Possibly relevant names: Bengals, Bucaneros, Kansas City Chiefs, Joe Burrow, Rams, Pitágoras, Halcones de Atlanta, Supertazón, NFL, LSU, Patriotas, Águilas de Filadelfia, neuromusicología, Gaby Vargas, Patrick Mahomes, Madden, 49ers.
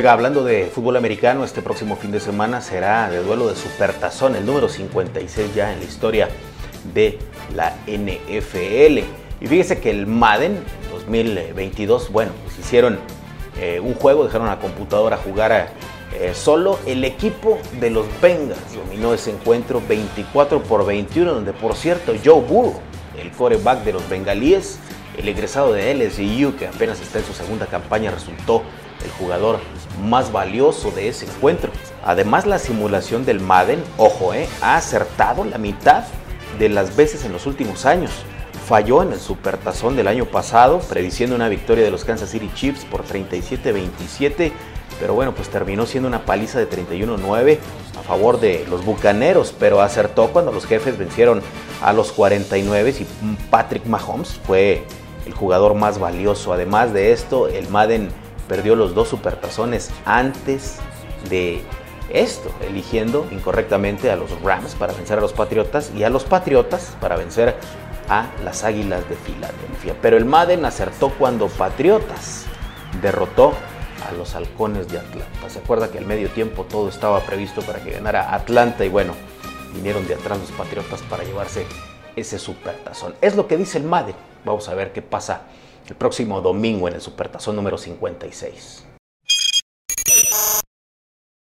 Oiga, hablando de fútbol americano, este próximo fin de semana será de duelo de Supertazón, el número 56 ya en la historia de la NFL. Y fíjese que el Madden 2022, bueno, pues hicieron un juego, dejaron a la computadora jugar solo. El equipo de los Bengals dominó ese encuentro 24-21, donde por cierto Joe Burrow, el quarterback de los bengalíes, el egresado de LSU, que apenas está en su segunda campaña, resultó el jugador más valioso de ese encuentro. Además, la simulación del Madden, ojo, ha acertado la mitad de las veces en los últimos años. Falló en el Supertazón del año pasado, prediciendo una victoria de los Kansas City Chiefs por 37-27, pero bueno, pues terminó siendo una paliza de 31-9 a favor de los Bucaneros, pero acertó cuando los jefes vencieron a los 49 y Patrick Mahomes fue el jugador más valioso. Además de esto, el Madden perdió los dos Supertazones antes de esto, eligiendo incorrectamente a los Rams para vencer a los Patriotas y a los Patriotas para vencer a las Águilas de Filadelfia. Pero el Madden acertó cuando Patriotas derrotó a los Halcones de Atlanta. Se acuerda que al medio tiempo todo estaba previsto para que ganara Atlanta y bueno, vinieron de atrás los Patriotas para llevarse ese Supertazón. Es lo que dice el Madden. Vamos a ver qué pasa el próximo domingo en el Supertazón número 56.